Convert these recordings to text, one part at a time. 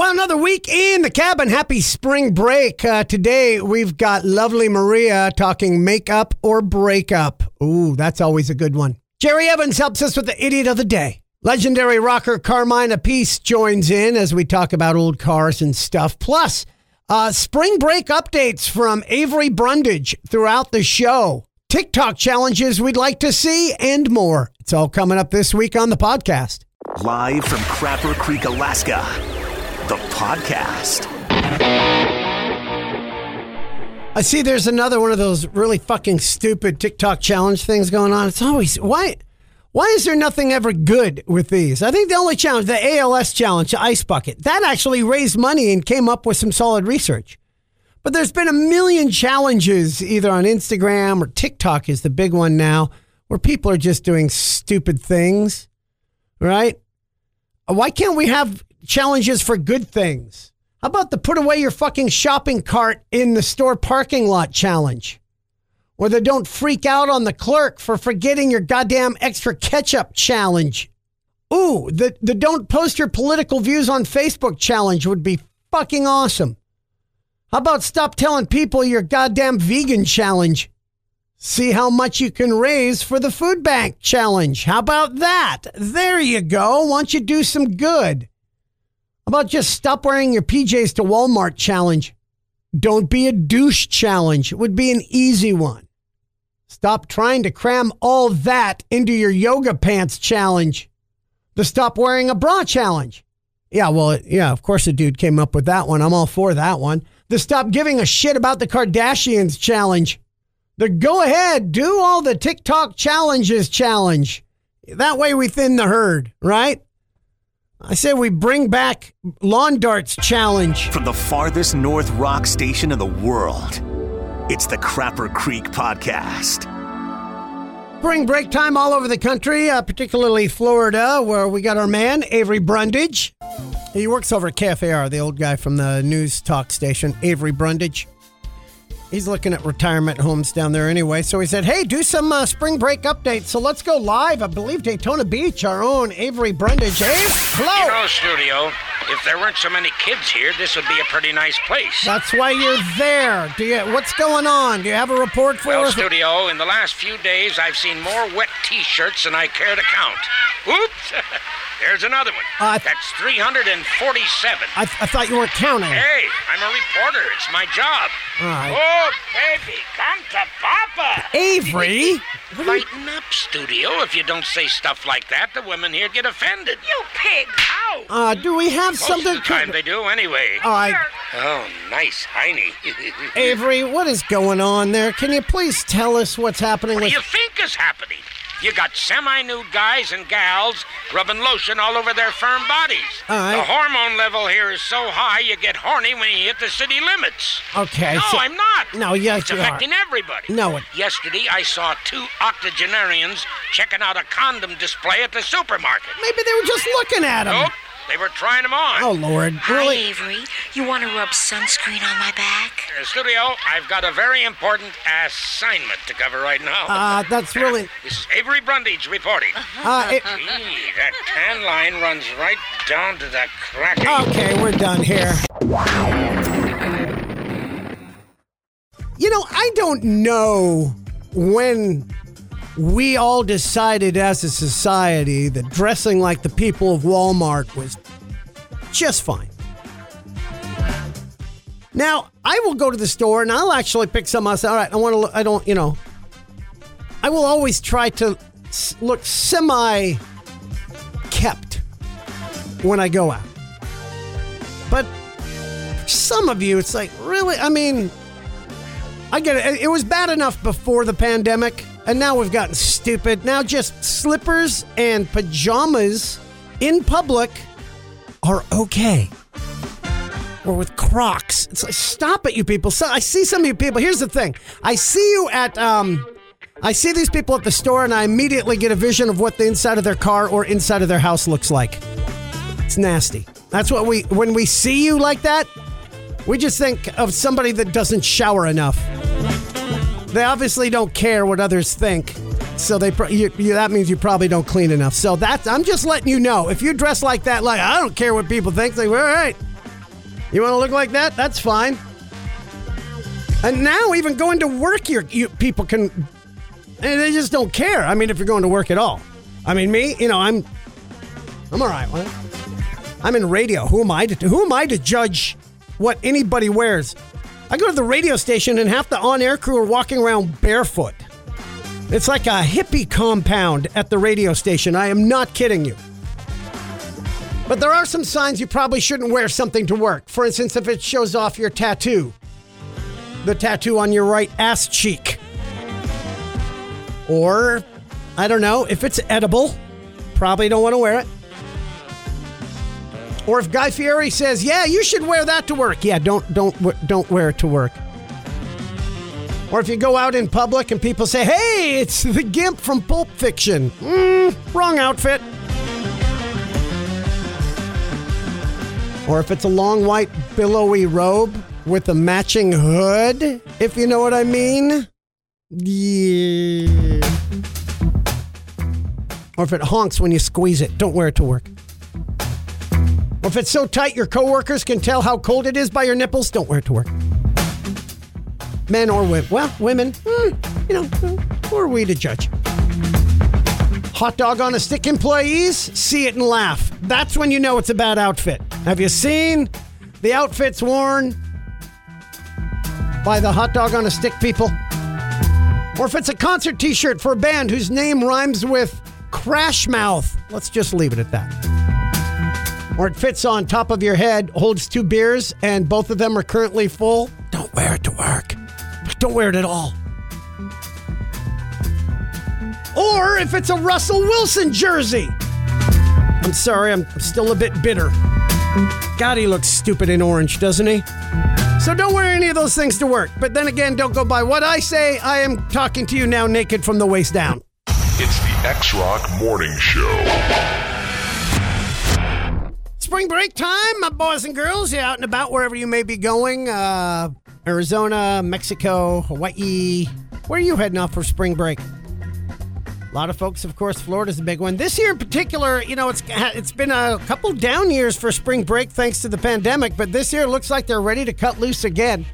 Well, another week in the cabin. Happy spring break. Today, we've got lovely Maria talking makeup or breakup. Ooh, that's always a good one. Jerry Evans helps us with the idiot of the day. Legendary rocker Carmine Appice joins in as we talk about old cars and stuff. Plus, spring break updates from Avery Brundage throughout the show. TikTok challenges we'd like to see and more. It's all coming up this week on the podcast. Live from Crapper Creek, Alaska. The podcast. I see there's another one of those really fucking stupid TikTok challenge things going on. It's always, why is there nothing ever good with these? I think the only challenge, the ALS challenge, the ice bucket, that actually raised money and came up with some solid research. But there's been a million challenges either on Instagram or TikTok is the big one now where people are just doing stupid things, right? Why can't we have challenges for good things? How about the put away your fucking shopping cart in the store parking lot challenge? Or the don't freak out on the clerk for forgetting your goddamn extra ketchup challenge. Ooh, the don't post your political views on Facebook challenge would be fucking awesome. How about stop telling people your goddamn vegan challenge? See how much you can raise for the food bank challenge. How about that? There you go. Why don't you do some good? About just stop wearing your PJs to Walmart challenge. Don't be a douche challenge. It would be an easy one. Stop trying to cram all that into your yoga pants challenge. The stop wearing a bra challenge. Yeah, well, yeah, of course a dude came up with that one. I'm all for that one. The stop giving a shit about the Kardashians challenge. The go ahead, do all the TikTok challenges challenge. That way we thin the herd, right? I say we bring back lawn darts challenge. From the farthest north rock station in the world, it's the Crapper Creek Podcast. Spring break time all over the country, particularly Florida, where we got our man, Avery Brundage. He works over at KFAR, the old guy from the news talk station, Avery Brundage. He's looking at retirement homes down there anyway. So he said, hey, do some spring break updates. So let's go live. I believe Daytona Beach, our own Avery Brundage. Hey, hello. You know, studio, if there weren't so many kids here, this would be a pretty nice place. That's why you're there. What's going on? Do you have a report for us? Well, studio, in the last few days, I've seen more wet T-shirts than I care to count. Oops. There's another one. That's 347. I thought you weren't counting. Hey, I'm a reporter. It's my job. All right. Oh, baby, come to Papa. Avery? Lighten up, studio. If you don't say stuff like that, the women here get offended. You pig. Ow. Do we have most something? Most of the time they do anyway. All right. Oh, nice hiney. Avery, what is going on there? Can you please tell us what's happening? What do you think is happening? You got semi-nude guys and gals rubbing lotion all over their firm bodies. All right. The hormone level here is so high, you get horny when you hit the city limits. Okay. No, so I'm not. No, yes, you are. It's affecting everybody. No. Yesterday, I saw two octogenarians checking out a condom display at the supermarket. Maybe they were just looking at them. Nope. They were trying them on. Oh, Lord. Really? Hi, Avery. You want to rub sunscreen on my back? Studio, I've got a very important assignment to cover right now. That's really... This is Avery Brundage reporting. Gee, that tan line runs right down to the cracking. Okay, we're done here. You know, I don't know when... We all decided as a society that dressing like the people of Walmart was just fine. Now, I will go to the store and I'll actually pick some out. All right, I want to look, I don't, you know. I will always try to look semi-kept when I go out. But for some of you, it's like, really? I mean, I get it. It was bad enough before the pandemic. And now we've gotten stupid. Now just slippers and pajamas in public are okay. Or with Crocs. It's like, stop it, you people. So, I see some of you people. Here's the thing. I see these people at the store and I immediately get a vision of what the inside of their car or inside of their house looks like. It's nasty. That's what when we see you like that, we just think of somebody that doesn't shower enough. They obviously don't care what others think, so that means you probably don't clean enough. So I'm just letting you know. If you dress like that, like I don't care what people think, like all right, You want to look like that? That's fine. And now even going to work, you people can... They just don't care. I mean, if you're going to work at all. I mean, me, you know, I'm all right. Well, I'm in radio. Who am I to judge what anybody wears? I go to the radio station and half the on-air crew are walking around barefoot. It's like a hippie compound at the radio station. I am not kidding you. But there are some signs you probably shouldn't wear something to work. For instance, if it shows off your tattoo, the tattoo on your right ass cheek. Or, I don't know, if it's edible, probably don't want to wear it. Or if Guy Fieri says, yeah, you should wear that to work. Yeah, don't wear it to work. Or if you go out in public and people say, hey, it's the Gimp from Pulp Fiction. Wrong outfit. Or if it's a long white billowy robe with a matching hood, if you know what I mean. Yeah. Or if it honks when you squeeze it, don't wear it to work. Or if it's so tight your coworkers can tell how cold it is by your nipples, don't wear it to work. Men or women. Well, women, you know, who are we to judge? Hot dog on a stick employees, see it and laugh. That's when you know it's a bad outfit. Have you seen the outfits worn by the hot dog on a stick people? Or if it's a concert t-shirt for a band whose name rhymes with Crash Mouth. Let's just leave it at that. Or it fits on top of your head, holds two beers, and both of them are currently full. Don't wear it to work. Don't wear it at all. Or if it's a Russell Wilson jersey. I'm sorry, I'm still a bit bitter. God, he looks stupid in orange, doesn't he? So don't wear any of those things to work. But then again, don't go by what I say. I am talking to you now naked from the waist down. It's the X-Rock Morning Show. Spring break time, my boys and girls. You're out and about wherever you may be going. Arizona, Mexico, Hawaii. Where are you heading off for spring break? A lot of folks, of course, Florida's a big one. This year in particular, you know, it's been a couple down years for spring break thanks to the pandemic, but this year it looks like they're ready to cut loose again.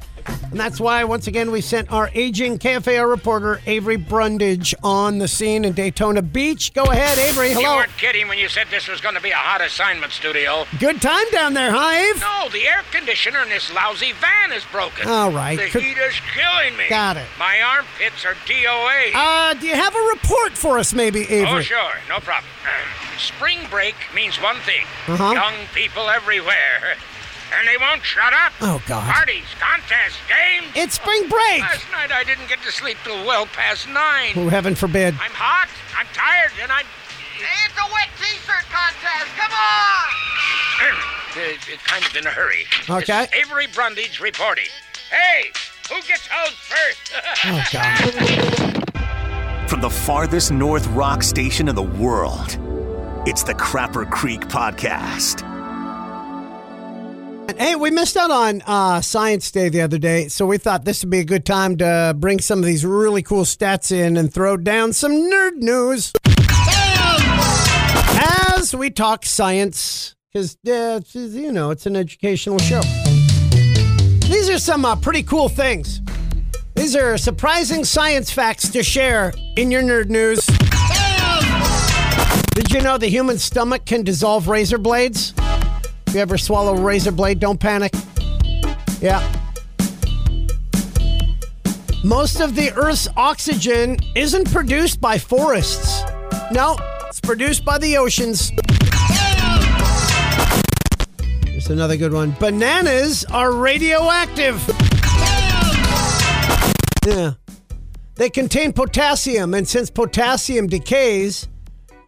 And that's why, once again, we sent our aging KFAR reporter, Avery Brundage, on the scene in Daytona Beach. Go ahead, Avery. Hello. You weren't kidding when you said this was going to be a hot assignment studio. Good time down there, huh, Ave? No, the air conditioner in this lousy van is broken. All right. The heat is killing me. Got it. My armpits are DOA. Do you have a report for us, maybe, Avery? Oh, sure. No problem. Spring break means one thing. Young people everywhere. And they won't shut up. Oh, God. Parties, contests, games. It's spring break. Last night I didn't get to sleep till well past 9. Oh, heaven forbid. I'm hot, I'm tired, and I'm... It's a wet t-shirt contest. Come on! Kind of in a hurry. Okay. This is Avery Brundage reporting. Hey, who gets hosed first? Oh, God. From the farthest north rock station in the world, it's the Crapper Creek Podcast. Hey, we missed out on Science Day the other day, so we thought this would be a good time to bring some of these really cool stats in and throw down some nerd news. Damn! As we talk science, because, you know, it's an educational show. These are some pretty cool things. These are surprising science facts to share in your nerd news. Damn! Did you know the human stomach can dissolve razor blades? If you ever swallow a razor blade, don't panic. Yeah. Most of the Earth's oxygen isn't produced by forests. No, it's produced by the oceans. Here's another good one. Bananas are radioactive. Yeah. They contain potassium, and since potassium decays,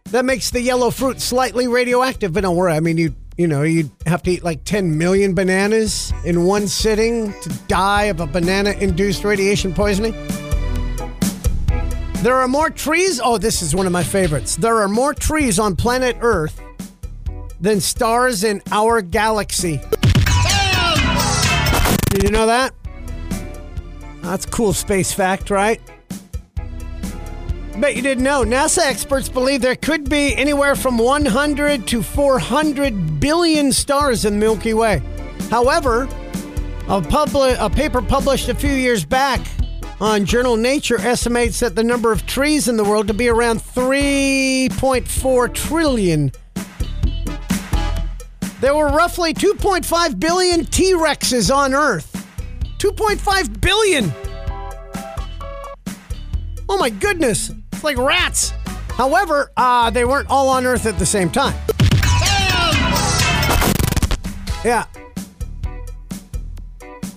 that makes the yellow fruit slightly radioactive. But don't worry, I mean, you know, you'd have to eat like 10 million bananas in one sitting to die of a banana-induced radiation poisoning. There are more trees. Oh, this is one of my favorites. There are more trees on planet Earth than stars in our galaxy. Did you know that? That's a cool space fact, right? Bet you didn't know. NASA experts believe there could be anywhere from 100 to 400 billion stars in the Milky Way. However, a paper published a few years back on Journal Nature estimates that the number of trees in the world to be around 3.4 trillion. There were roughly 2.5 billion T-Rexes on Earth. 2.5 billion! Oh my goodness, it's like rats. However, they weren't all on Earth at the same time. Yeah.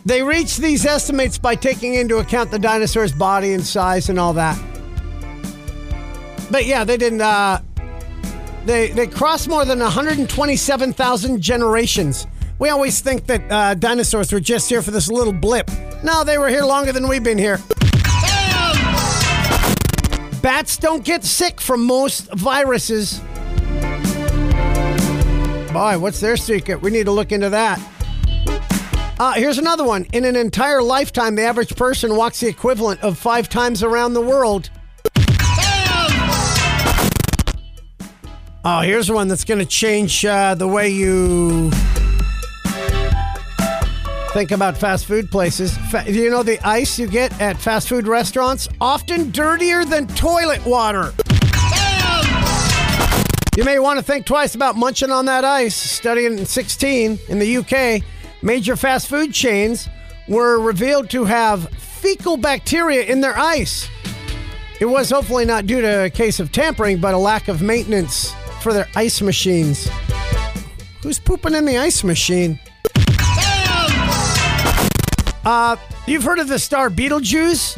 They reached these estimates by taking into account the dinosaur's body and size and all that. But yeah, they didn't, they crossed more than 127,000 generations. We always think that dinosaurs were just here for this little blip. No, they were here longer than we've been here. Bats don't get sick from most viruses. Boy, what's their secret? We need to look into that. Here's another one. In an entire lifetime, the average person walks the equivalent of 5 times around the world. Oh, here's one that's going to change the way you think about fast food places. You know, the ice you get at fast food restaurants, often dirtier than toilet water. You may want to think twice about munching on that ice. Studying in 16 in the UK, major fast food chains were revealed to have fecal bacteria in their ice. It was hopefully not due to a case of tampering, but a lack of maintenance for their ice machines. Who's pooping in the ice machine? You've heard of the star Betelgeuse?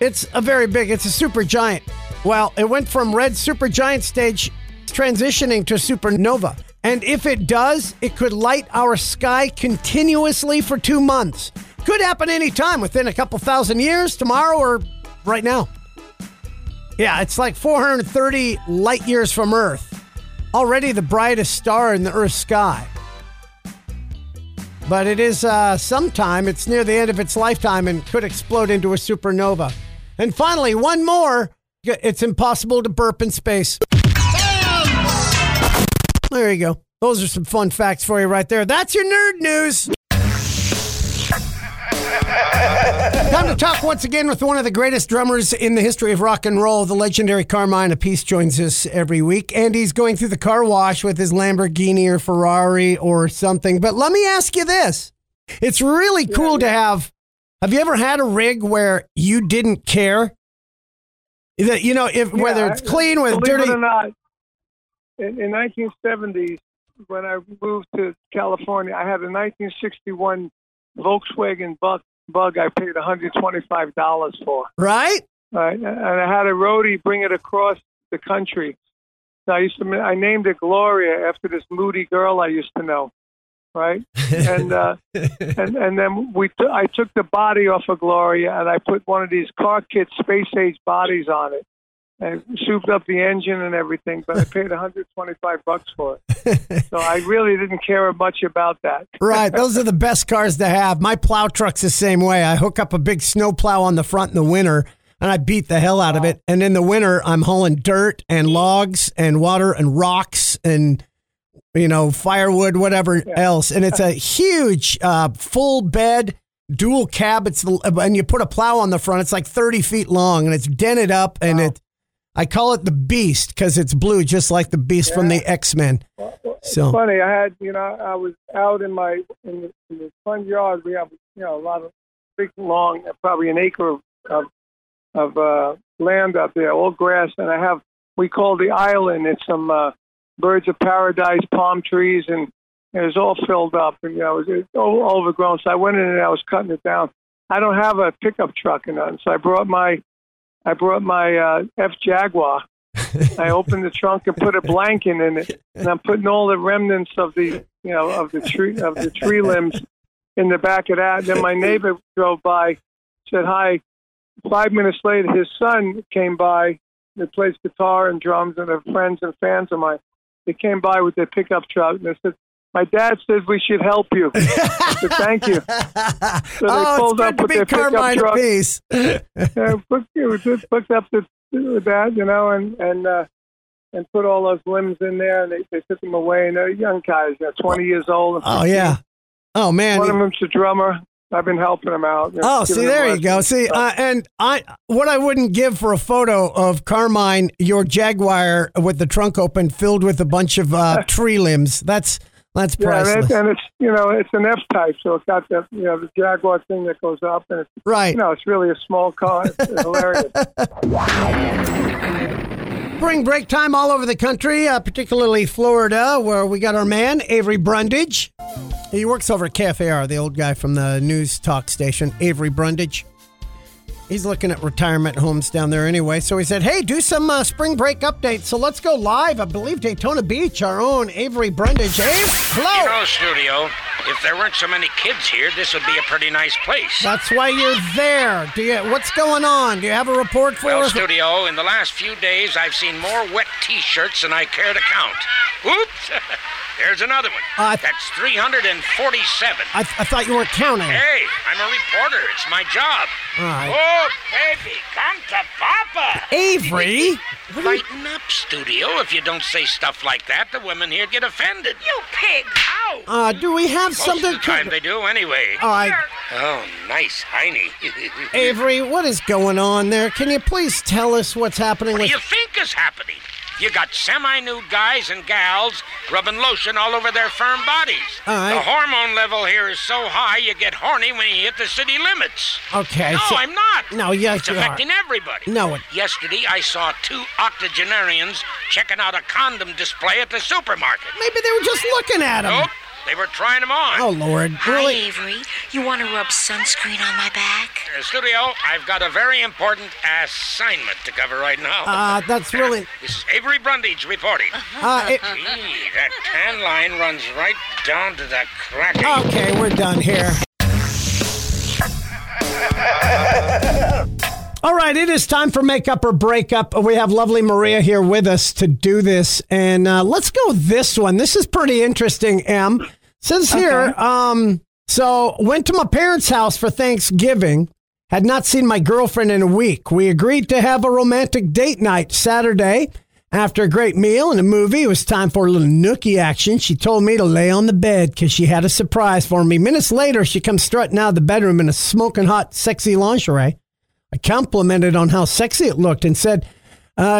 It's a supergiant. Well, it went from red supergiant stage transitioning to supernova. And if it does, it could light our sky continuously for 2 months. Could happen any time, within a couple thousand years, tomorrow, or right now. Yeah, it's like 430 light years from Earth. Already the brightest star in the Earth's sky. But it is sometime, it's near the end of its lifetime and could explode into a supernova. And finally, one more. It's impossible to burp in space. There you go. Those are some fun facts for you right there. That's your nerd news. Time to talk once again with one of the greatest drummers in the history of rock and roll. The legendary Carmine Appice joins us every week, and he's going through the car wash with his Lamborghini or Ferrari or something. But let me ask you this. It's really cool to have you ever had a rig where you didn't care? That, you know, whether it's clean, whether dirty. Believe it or not, in 1970s, when I moved to California, I had a 1961 Volkswagen Bug I paid $125 for. Right? Right. And I had a roadie bring it across the country. So I named it Gloria after this moody girl I used to know. Right? And and then I took the body off of Gloria and I put one of these car kit space age bodies on it. I souped up the engine and everything, but I paid $125 for it. So I really didn't care much about that. Right. Those are the best cars to have. My plow truck's the same way. I hook up a big snow plow on the front in the winter, and I beat the hell out of it. And in the winter, I'm hauling dirt and logs and water and rocks and, you know, firewood, whatever else. And it's a huge full bed, dual cab. And you put a plow on the front. It's like 30 feet long, and it's dented up, and I call it the Beast because it's blue, just like the Beast from the X-Men. It's funny. I had, you know, I was out in the front yard. We have, you know, a lot of big, long, probably an acre of land out there, all grass. And I have, we call the island. It's some birds of paradise, palm trees, and it's all filled up. And, you know, it's all overgrown. So I went in and I was cutting it down. I don't have a pickup truck or nothing, so I brought my Jaguar. I opened the trunk and put a blanket in it, and I'm putting all the remnants of the, you know, of the tree limbs in the back of that. And then my neighbor drove by, said hi. 5 minutes later, his son came by. They plays guitar and drums, and they're friends and fans of mine. They came by with their pickup truck, and they said, "My dad says we should help you." I said, "Thank you." So they pulled up with their pickup truck. Picked up that, you know, and put all those limbs in there. And they took them away. And they're young guys, they're 20 years old. And 15. Oh, man. One of them's a drummer. I've been helping him out. Oh, see, there you go. See, and what I wouldn't give for a photo of Carmine, your Jaguar with the trunk open, filled with a bunch of tree limbs. That's priceless. Yeah, and it's, you know, it's an F-type, so it's got the, you know, the Jaguar thing that goes up, and it's, right. You know, it's really a small car. It's hilarious. Spring break time all over the country, particularly Florida, where we got our man, Avery Brundage. He works over at KFAR, the old guy from the news talk station, Avery Brundage. He's looking at retirement homes down there anyway, so he said, hey, do some spring break updates. So let's go live, I believe, Daytona Beach, our own Avery Brundage. Hey, hello! You know, studio, if there weren't so many kids here, this would be a pretty nice place. That's why you're there. What's going on? Do you have a report for us? Well, studio, in the last few days, I've seen more wet T-shirts than I care to count. Oops! There's another one. That's 347. I thought you weren't counting. Hey, I'm a reporter. It's my job. All right. Oh, baby, come to Papa. Avery? Lighten up, studio. If you don't say stuff like that, the women here get offended. You pig. Ow. Do we have something? Most of the time they do anyway. Oh, nice hiney. Avery, what is going on there? Can you please tell us what's happening? What do you think is happening? You got semi-nude guys and gals rubbing lotion all over their firm bodies. Right. The hormone level here is so high, you get horny when you hit the city limits. Okay. No, so, I'm not. No, yes, it's you are. It's affecting everybody. No. Yesterday, I saw two octogenarians checking out a condom display at the supermarket. Maybe they were just looking at them. Nope. They were trying them on. Oh, Lord. Really? Hi, Avery. You want to rub sunscreen on my back? Studio, I've got a very important assignment to cover right now. That's really... This is Avery Brundage reporting. Gee, that tan line runs right down to the crack. Okay, we're done here. All right, it is time for Makeup or Breakup. We have lovely Maria here with us to do this. And let's go with this one. This is pretty interesting, Em. Says here, so went to my parents' house for Thanksgiving. Had not seen my girlfriend in a week. We agreed to have a romantic date night Saturday. After a great meal and a movie, it was time for a little nookie action. She told me to lay on the bed because she had a surprise for me. Minutes later, she comes strutting out of the bedroom in a smoking hot, sexy lingerie. I complimented on how sexy it looked and said,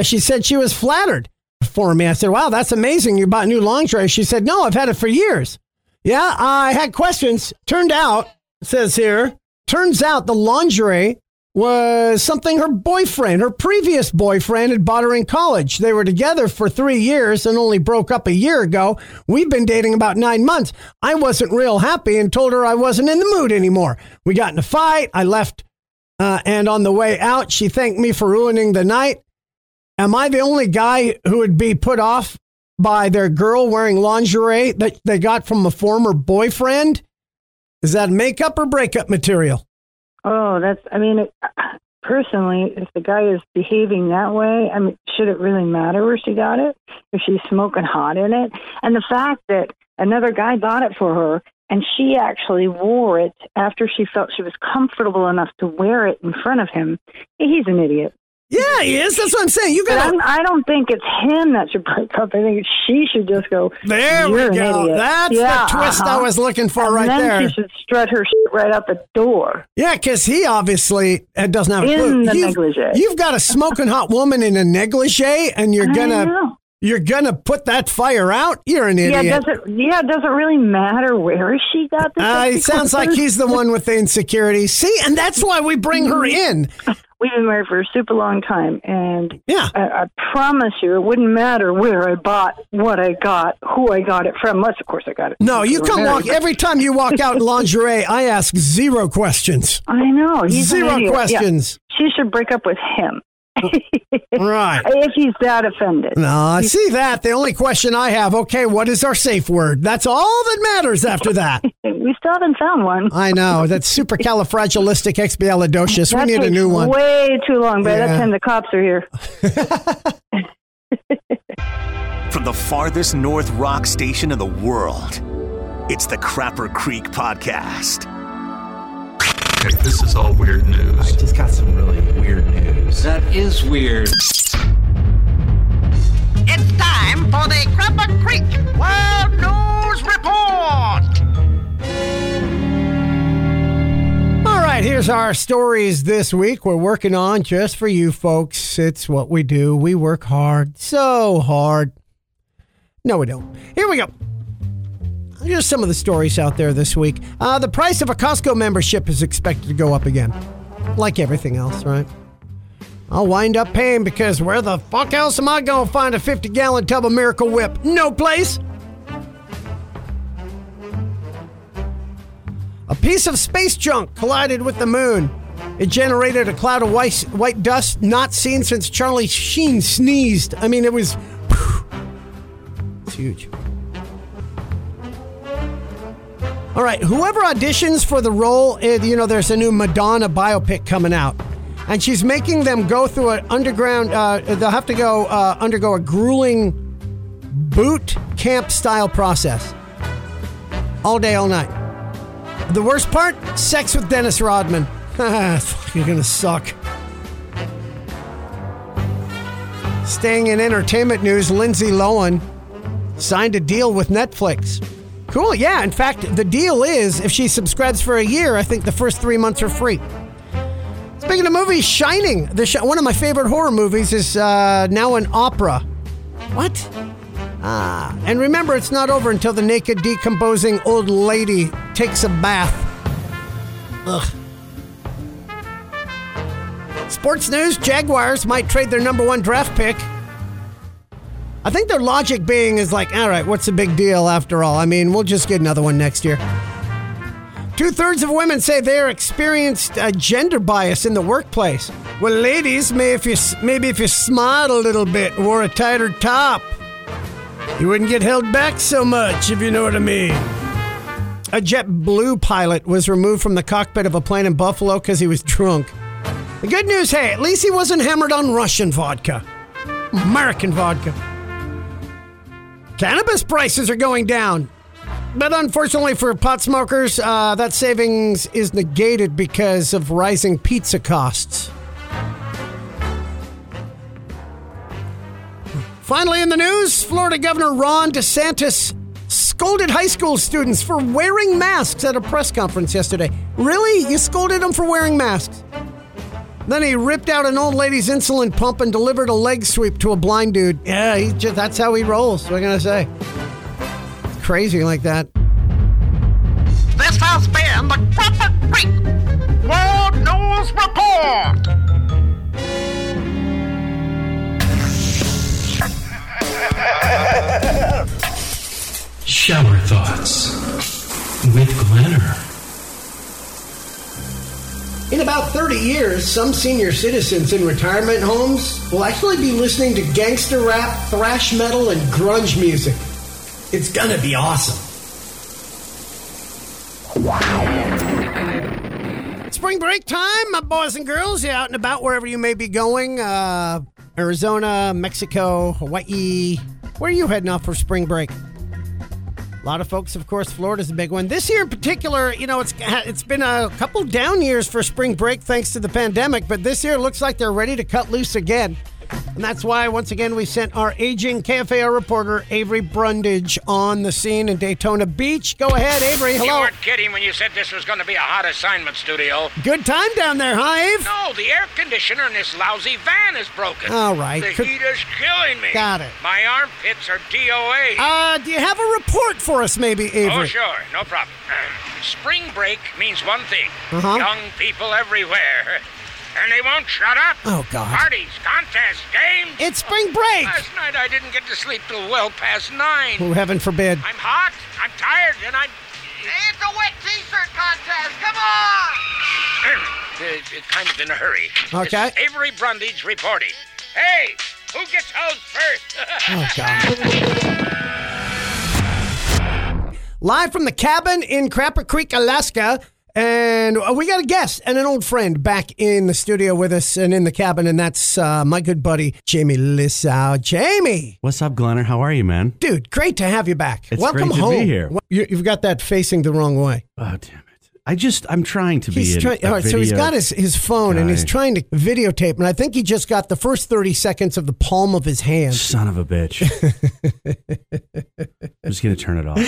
she said she was flattered for me. I said, wow, that's amazing. You bought new lingerie. She said, no, I've had it for years. Yeah, I had questions. Turns out the lingerie was something her previous boyfriend had bought her in college. They were together for 3 years and only broke up a year ago. We've been dating about 9 months. I wasn't real happy and told her I wasn't in the mood anymore. We got in a fight. I left. And on the way out, she thanked me for ruining the night. Am I the only guy who would be put off by their girl wearing lingerie that they got from a former boyfriend? Is that makeup or breakup material? Oh, personally, if the guy is behaving that way, I mean, should it really matter where she got it? If she's smoking hot in it? And the fact that another guy bought it for her, and she actually wore it after she felt she was comfortable enough to wear it in front of him. He's an idiot. Yeah, he is. That's what I'm saying. I don't think it's him that should break up. I think she should just go, there we go. Idiot. That's the twist I was looking for right there. Then she should strut her shit right out the door. Yeah, because he obviously doesn't have a clue. In the negligee. You've got a smoking hot woman in a negligee, and you're gonna put that fire out? You're an idiot. Does it really matter where she got this? It sounds like he's the one with the insecurity. See, and that's why we bring her in. We've been married for a super long time, and I promise you, it wouldn't matter where I bought, what I got, who I got it from, unless, of course, I got it. No, you come walk, every time you walk out in lingerie, I ask zero questions. I know. He's zero questions. Yeah. She should break up with him. Right. If he's that offended. No, I see that. The only question I have, okay, what is our safe word? That's all that matters after that. We still haven't found one. I know. That's supercalifragilisticexpialidocious. We need a new one. Way too long. By that time, the cops are here. From the farthest north rock station in the world, it's the Crapper Creek Podcast. This is all weird news. I just got some really weird news. That is weird. It's time for the Crapper Creek World News Report. right, here's our stories this week we're working on just for you folks. It's what we do. We work hard, so hard. No, we don't. Here we go. Here's some of the stories out there this week. The price of a Costco membership is expected to go up again. Like everything else, right? I'll wind up paying because where the fuck else am I going to find a 50-gallon tub of Miracle Whip? No place! A piece of space junk collided with the moon. It generated a cloud of white dust not seen since Charlie Sheen sneezed. I mean, it was... It's huge. All right, whoever auditions for the role, you know, there's a new Madonna biopic coming out. And she's making them go through an underground, they'll have to go undergo a grueling boot camp style process. All day, all night. The worst part? Sex with Dennis Rodman. It's fucking gonna suck. Staying in entertainment news, Lindsay Lohan signed a deal with Netflix. Cool, yeah. In fact, the deal is if she subscribes for a year, I think the first 3 months are free. Speaking of movies, Shining, one of my favorite horror movies, is now an opera. What? Ah, and remember, it's not over until the naked, decomposing old lady takes a bath. Ugh. Sports news, Jaguars might trade their #1 draft pick. I think their logic being is like, all right, what's the big deal after all? I mean, we'll just get another one next year. 2/3 of women say they are experienced gender bias in the workplace. Well, ladies, maybe if you smiled a little bit, wore a tighter top, you wouldn't get held back so much, if you know what I mean. A JetBlue pilot was removed from the cockpit of a plane in Buffalo because he was drunk. The good news, hey, at least he wasn't hammered on Russian vodka. American vodka. Cannabis prices are going down. But unfortunately for pot smokers, that savings is negated because of rising pizza costs. Finally in the news, Florida Governor Ron DeSantis scolded high school students for wearing masks at a press conference yesterday. Really? You scolded them for wearing masks? Then he ripped out an old lady's insulin pump and delivered a leg sweep to a blind dude. Yeah, that's how he rolls. What can I say? Crazy like that. This has been the Crapper Creek World News Report. Shower Thoughts with Glenner. In about 30 years, some senior citizens in retirement homes will actually be listening to gangster rap, thrash metal, and grunge music. It's gonna be awesome. Spring break time, my boys and girls. You're out and about wherever you may be going. Arizona, Mexico, Hawaii. Where are you heading off for spring break? A lot of folks, of course, Florida's a big one. This year in particular, you know, it's been a couple down years for spring break thanks to the pandemic. But this year it looks like they're ready to cut loose again. And that's why, once again, we sent our aging KFAR reporter, Avery Brundage, on the scene in Daytona Beach. Go ahead, Avery. Hello. You weren't kidding when you said this was going to be a hot assignment studio. Good time down there, huh, Ave? No, the air conditioner in this lousy van is broken. All right. The heat is killing me. Got it. My armpits are DOA. Do you have a report for us, maybe, Avery? Oh, sure. No problem. Spring break means one thing. Young people everywhere. And they won't shut up. Oh, God. Parties, contests, games. It's spring break. Last night I didn't get to sleep till well past 9. Oh, heaven forbid. I'm hot, I'm tired, and I'm... It's a wet t-shirt contest. Come on! Kind of in a hurry. Okay. It's Avery Brundage reporting. Hey, who gets out first? Oh, God. Live from the cabin in Crapper Creek, Alaska... And we got a guest and an old friend back in the studio with us and in the cabin, and that's my good buddy, Jamie Lissow. Jamie! What's up, Glenner? How are you, man? Dude, great to have you back. It's Welcome great home. To be here. You've got that facing the wrong way. Oh, damn it. I'm trying to he's be trying, a all right, video. So he's got his phone, guy. And he's trying to videotape, and I think he just got the first 30 seconds of the palm of his hand. Son of a bitch. I'm just going to turn it off.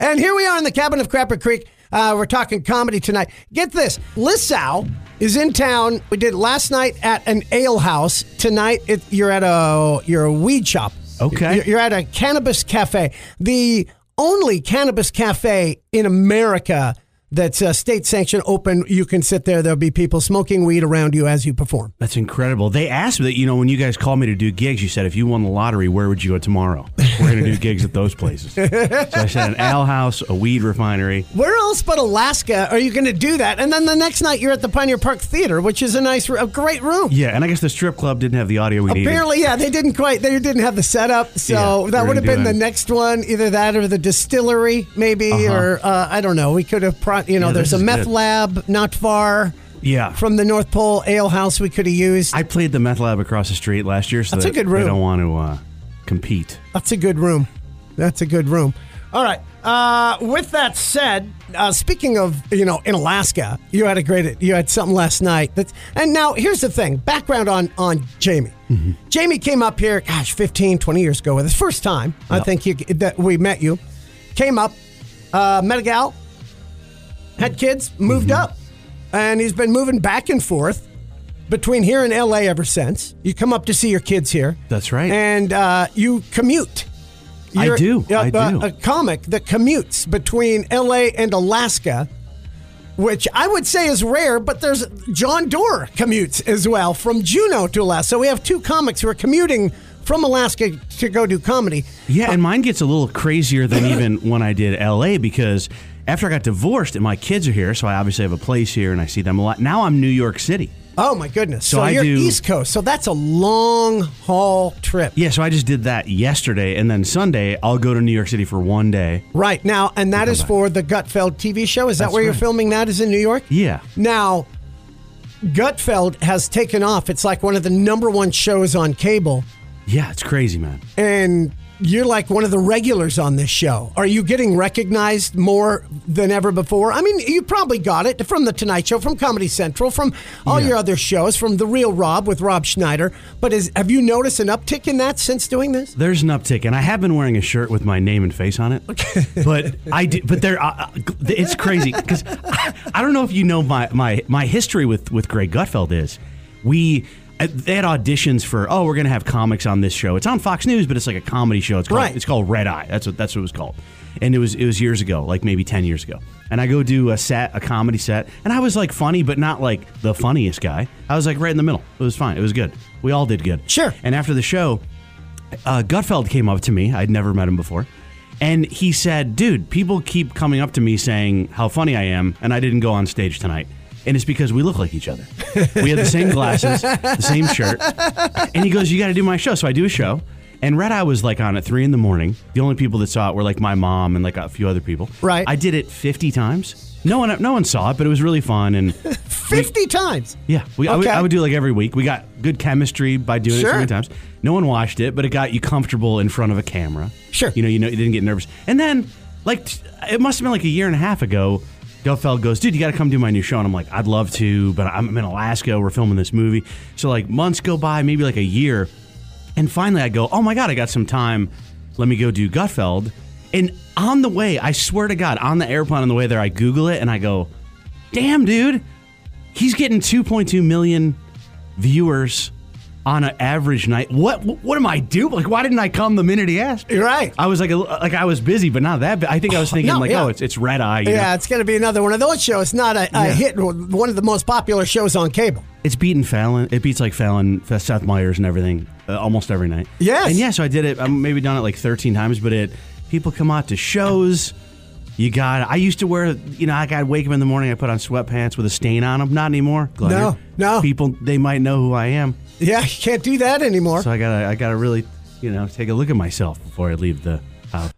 And here we are in the cabin of Crapper Creek. We're talking comedy tonight. Get this. Lissow is in town. We did last night at an ale house. Tonight, you're at a weed shop. Okay. You're at a cannabis cafe. The only cannabis cafe in America that's state-sanctioned, open. You can sit there. There'll be people smoking weed around you as you perform. That's incredible. They asked me that, you know, when you guys called me to do gigs, you said, if you won the lottery, where would you go tomorrow? We're going to do gigs at those places. So I said, an ale house, a weed refinery. Where else but Alaska are you going to do that? And then the next night, you're at the Pioneer Park Theater, which is a great room. Yeah, and I guess the strip club didn't have the audio we needed. Apparently, yeah, they didn't have the setup, so that would have been the next one, either that or the distillery, maybe, or I don't know. We could have there's a meth lab not far from the North Pole Ale House we could have used. I played the meth lab across the street last year, so they don't want to compete. That's a good room. All right. With that said, speaking of, in Alaska, you had something last night. And now here's the thing. Background on Jamie. Mm-hmm. Jamie came up here, 15, 20 years ago. The first time, I think, that we met you. Came up, met a gal. Had kids, moved up, and he's been moving back and forth between here and L.A. ever since. You come up to see your kids here. That's right. And you commute. I do. A comic that commutes between L.A. and Alaska, which I would say is rare, but there's John Doerr commutes as well from Juneau to Alaska. So we have two comics who are commuting from Alaska to go do comedy. Yeah, and mine gets a little crazier than even when I did L.A. because after I got divorced and my kids are here, so I obviously have a place here and I see them a lot. Now I'm New York City. Oh, my goodness. So you're East Coast. So that's a long haul trip. Yeah, so I just did that yesterday. And then Sunday, I'll go to New York City for one day. Right. Now, and that is for the Gutfeld TV show. Is that where you're filming that? Is in New York? Yeah. Now, Gutfeld has taken off. It's like one of the number one shows on cable. Yeah, it's crazy, man. And you're like one of the regulars on this show. Are you getting recognized more than ever before? I mean, you probably got it from The Tonight Show, from Comedy Central, from all your other shows, from The Real Rob with Rob Schneider. But have you noticed an uptick in that since doing this? There's an uptick, and I have been wearing a shirt with my name and face on it. Okay. But it's crazy because I don't know if you know my history with Greg Gutfeld is they had auditions for, we're going to have comics on this show. It's on Fox News, but it's like a comedy show. It's called Red Eye. That's what it was called. And it was years ago, like maybe 10 years ago. And I go do a comedy set, and I was like funny, but not like the funniest guy. I was like right in the middle. It was fine. It was good. We all did good. Sure. And after the show, Gutfeld came up to me. I'd never met him before. And he said, dude, people keep coming up to me saying how funny I am, and I didn't go on stage tonight. And it's because we look like each other. We have the same glasses, the same shirt. And he goes, you got to do my show. So I do a show. And Red Eye was like on at 3 in the morning. The only people that saw it were like my mom and like a few other people. Right. I did it 50 times. No one saw it, but it was really fun. And 50 times? Yeah. I would do like every week. We got good chemistry by doing it so many times. No one watched it, but it got you comfortable in front of a camera. Sure. You didn't get nervous. And then like it must have been like a year and a half ago, Gutfeld goes, dude, you got to come do my new show. And I'm like, I'd love to, but I'm in Alaska. We're filming this movie. So like months go by, maybe like a year. And finally I go, oh my God, I got some time. Let me go do Gutfeld. And on the way, I swear to God, on the airplane on the way there, I Google it and I go, damn, dude, he's getting 2.2 million viewers on an average night. What am I doing? Like, why didn't I come the minute he asked? You're right. I was like I was busy, but not that. I think I was thinking it's Red Eye. It's going to be another one of those shows. Not a hit. One of the most popular shows on cable. It's beaten Fallon. It beats like Fallon, Seth Meyers, and everything almost every night. Yes. And so I did it. I'm maybe done it like 13 times, but people come out to shows. I used to wear, I'd wake up in the morning, I put on sweatpants with a stain on them. Not anymore. No. People, they might know who I am. Yeah, you can't do that anymore. So I gotta really, take a look at myself before I leave the house.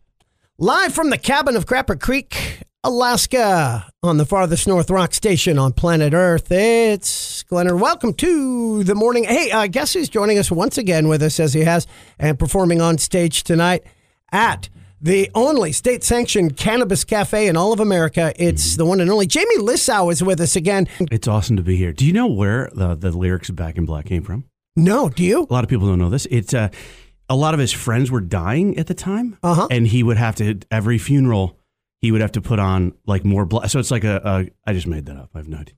Live from the cabin of Crapper Creek, Alaska, on the farthest north rock station on planet Earth, it's Glenner. Welcome to the morning. Hey, I guess who's joining us once again with us as he has and performing on stage tonight at the only state-sanctioned cannabis cafe in all of America. It's the one and only. Jamie Lissow is with us again. It's awesome to be here. Do you know where the lyrics of Back in Black came from? No, do you? A lot of people don't know this. It's a lot of his friends were dying at the time, and he would have to, every funeral, he would have to put on like more black. So it's like I just made that up. I have no idea.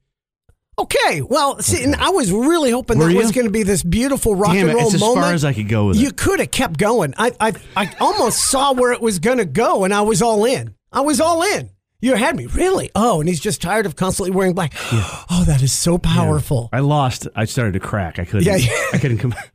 Okay, well, see, and I was really hoping that was going to be this beautiful rock and roll moment. As far as I could go with it. You could have kept going. I almost saw where it was going to go, and I was all in. You had me. Really? Oh, and he's just tired of constantly wearing black. Yeah. Oh, that is so powerful. Yeah. I lost. I started to crack. I couldn't come back.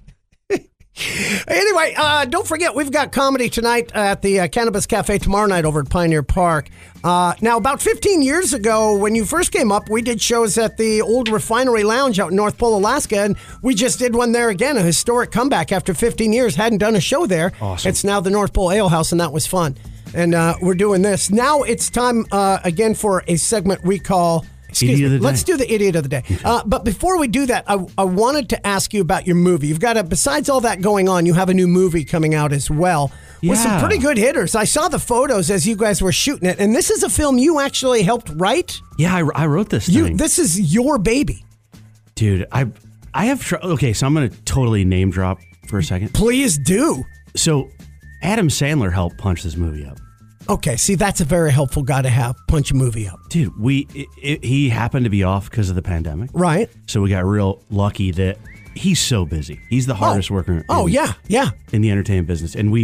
Anyway, don't forget, we've got comedy tonight at the Cannabis Cafe, tomorrow night over at Pioneer Park. Now, about 15 years ago, when you first came up, we did shows at the old Refinery Lounge out in North Pole, Alaska, and we just did one there again, a historic comeback after 15 years. Hadn't done a show there. Awesome. It's now the North Pole Ale House, and that was fun. And we're doing this. Now it's time, again, for a segment we call... Let's do the idiot of the day. But before we do that, I wanted to ask you about your movie. You've got besides all that going on, you have a new movie coming out as well with some pretty good hitters. I saw the photos as you guys were shooting it, and this is a film you actually helped write. Yeah, I wrote this thing. This is your baby, dude. I have okay. So I'm going to totally name drop for a second. Please do. So Adam Sandler helped punch this movie up. Okay, see, that's a very helpful guy to have punch a movie up. Dude, he happened to be off because of the pandemic. Right. So we got real lucky that he's so busy. He's the hardest worker in the entertainment business. And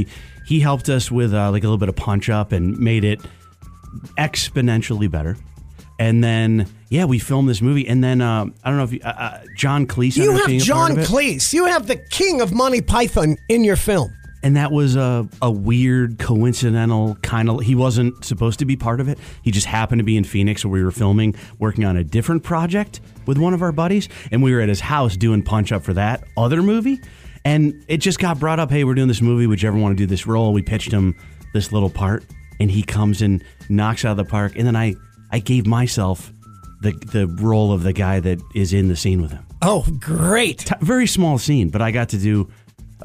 he helped us with like a little bit of punch up and made it exponentially better. And then, we filmed this movie. And then, I don't know if John Cleese. You have John Cleese. You have the king of Monty Python in your film. And that was a weird, coincidental kind of... He wasn't supposed to be part of it. He just happened to be in Phoenix where we were filming, working on a different project with one of our buddies. And we were at his house doing punch-up for that other movie. And it just got brought up, hey, we're doing this movie. Would you ever want to do this role? We pitched him this little part. And he comes and knocks out of the park. And then I gave myself the role of the guy that is in the scene with him. Oh, great. Very small scene, but I got to do...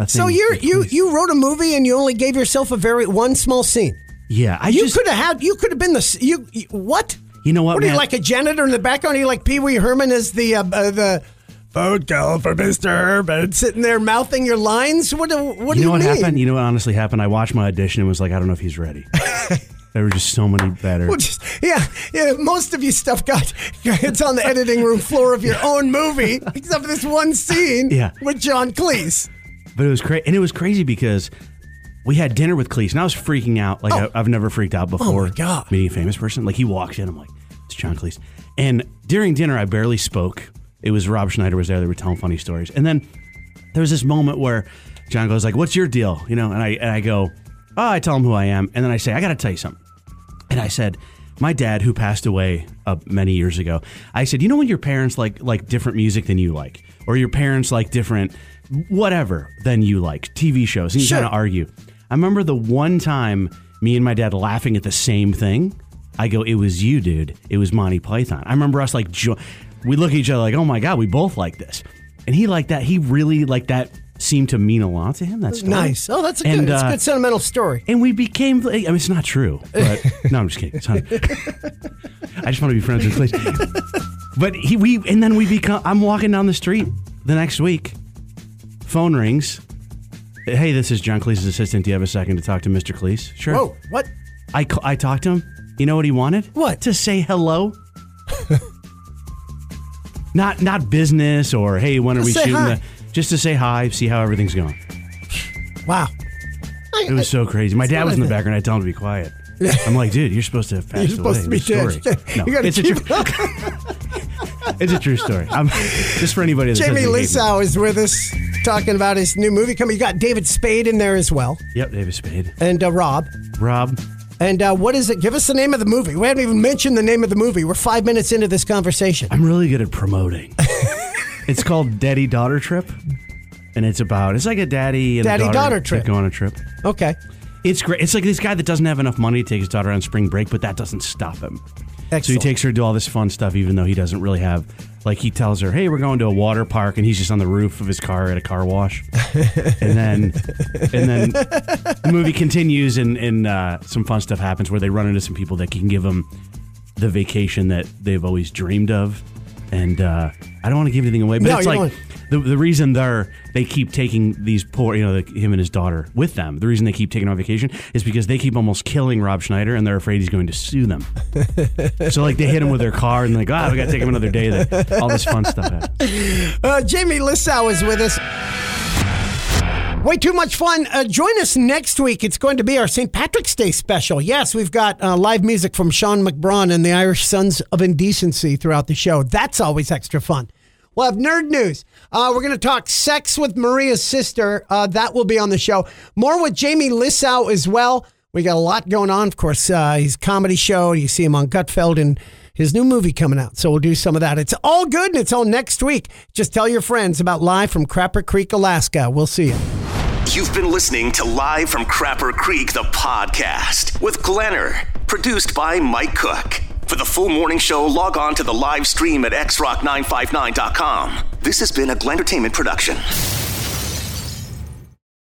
So you wrote a movie and you only gave yourself one small scene. Yeah, you could have been You know what? What are you, like a janitor in the background? Are you like Pee Wee Herman as the phone call for Mr. Herman, sitting there mouthing your lines? What do you mean? You know what honestly happened? I watched my audition and was like, I don't know if he's ready. There were just so many better. Well, most of your stuff it's on the editing room floor of your own movie, except for this one scene with John Cleese. But it was crazy, and it was crazy because we had dinner with Cleese, and I was freaking out. Like I've never freaked out before meeting a famous person. Like he walks in, I'm like, it's John Cleese. And during dinner, I barely spoke. It was Rob Schneider was there. They were telling funny stories, and then there was this moment where John goes like, "What's your deal?" You know, and I go, "Oh," I tell him who I am, and then I say, "I got to tell you something." And I said, "My dad, who passed away many years ago," I said, "You know when your parents like different music than you like, or your parents like different." Whatever then you like, TV shows, and you kind of argue. I remember the one time me and my dad laughing at the same thing. I go, it was you, dude. It was Monty Python. I remember us like, we look at each other like, oh my God, we both like this. And he liked that. He really liked that. Seemed to mean a lot to him. That's nice. Oh, that's a good sentimental story. And we became, I mean, it's not true. But, no, I'm just kidding. It's not, I just want to be friends with Cleese. But I'm walking down the street the next week. Phone rings. Hey, this is John Cleese's assistant. Do you have a second to talk to Mr. Cleese? Sure. Whoa, what? I talked to him. You know what he wanted? What? To say hello. Not business or, hey, when are we shooting? Just to say hi, see how everything's going. Wow. It was so crazy. My dad was in the background. I tell him to be quiet. I'm like, dude, you're supposed to have passed away. You're supposed to be dead. No, it's a true story. Just for anybody that's Jamie Lissow is with us. Talking about his new movie coming. You got David Spade in there as well. Yep, David Spade. And Rob. And what is it? Give us the name of the movie. We haven't even mentioned the name of the movie. We're 5 minutes into this conversation. I'm really good at promoting. It's called Daddy Daughter Trip. And it's like a daddy and a daughter trip. Go on a trip. Okay. It's great. It's like this guy that doesn't have enough money to take his daughter on spring break, but that doesn't stop him. Excellent. So he takes her to do all this fun stuff, even though he doesn't really have... Like he tells her, hey, we're going to a water park, and he's just on the roof of his car at a car wash. And then the movie continues, and some fun stuff happens where they run into some people that can give them the vacation that they've always dreamed of. And I don't want to give anything away, but it's like... the reason they keep taking these poor, him and his daughter with them, the reason they keep taking on vacation is because they keep almost killing Rob Schneider, and they're afraid he's going to sue them. So, they hit him with their car, and we got to take him another day. All this fun stuff happens. Jamie Lissow is with us. Way too much fun. Join us next week. It's going to be our St. Patrick's Day special. Yes, we've got live music from Sean McBrown and the Irish Sons of Indecency throughout the show. That's always extra fun. We'll have nerd news. We're going to talk sex with Maria's sister. That will be on the show. More with Jamie Lissow as well. We got a lot going on. Of course, his comedy show. You see him on Gutfeld and his new movie coming out. So we'll do some of that. It's all good and it's all next week. Just tell your friends about Live from Crapper Creek, Alaska. We'll see you. You've been listening to Live from Crapper Creek, the podcast with Glenner, produced by Mike Cook. For the full morning show, log on to the live stream at xrock959.com. This has been a Glentertainment production.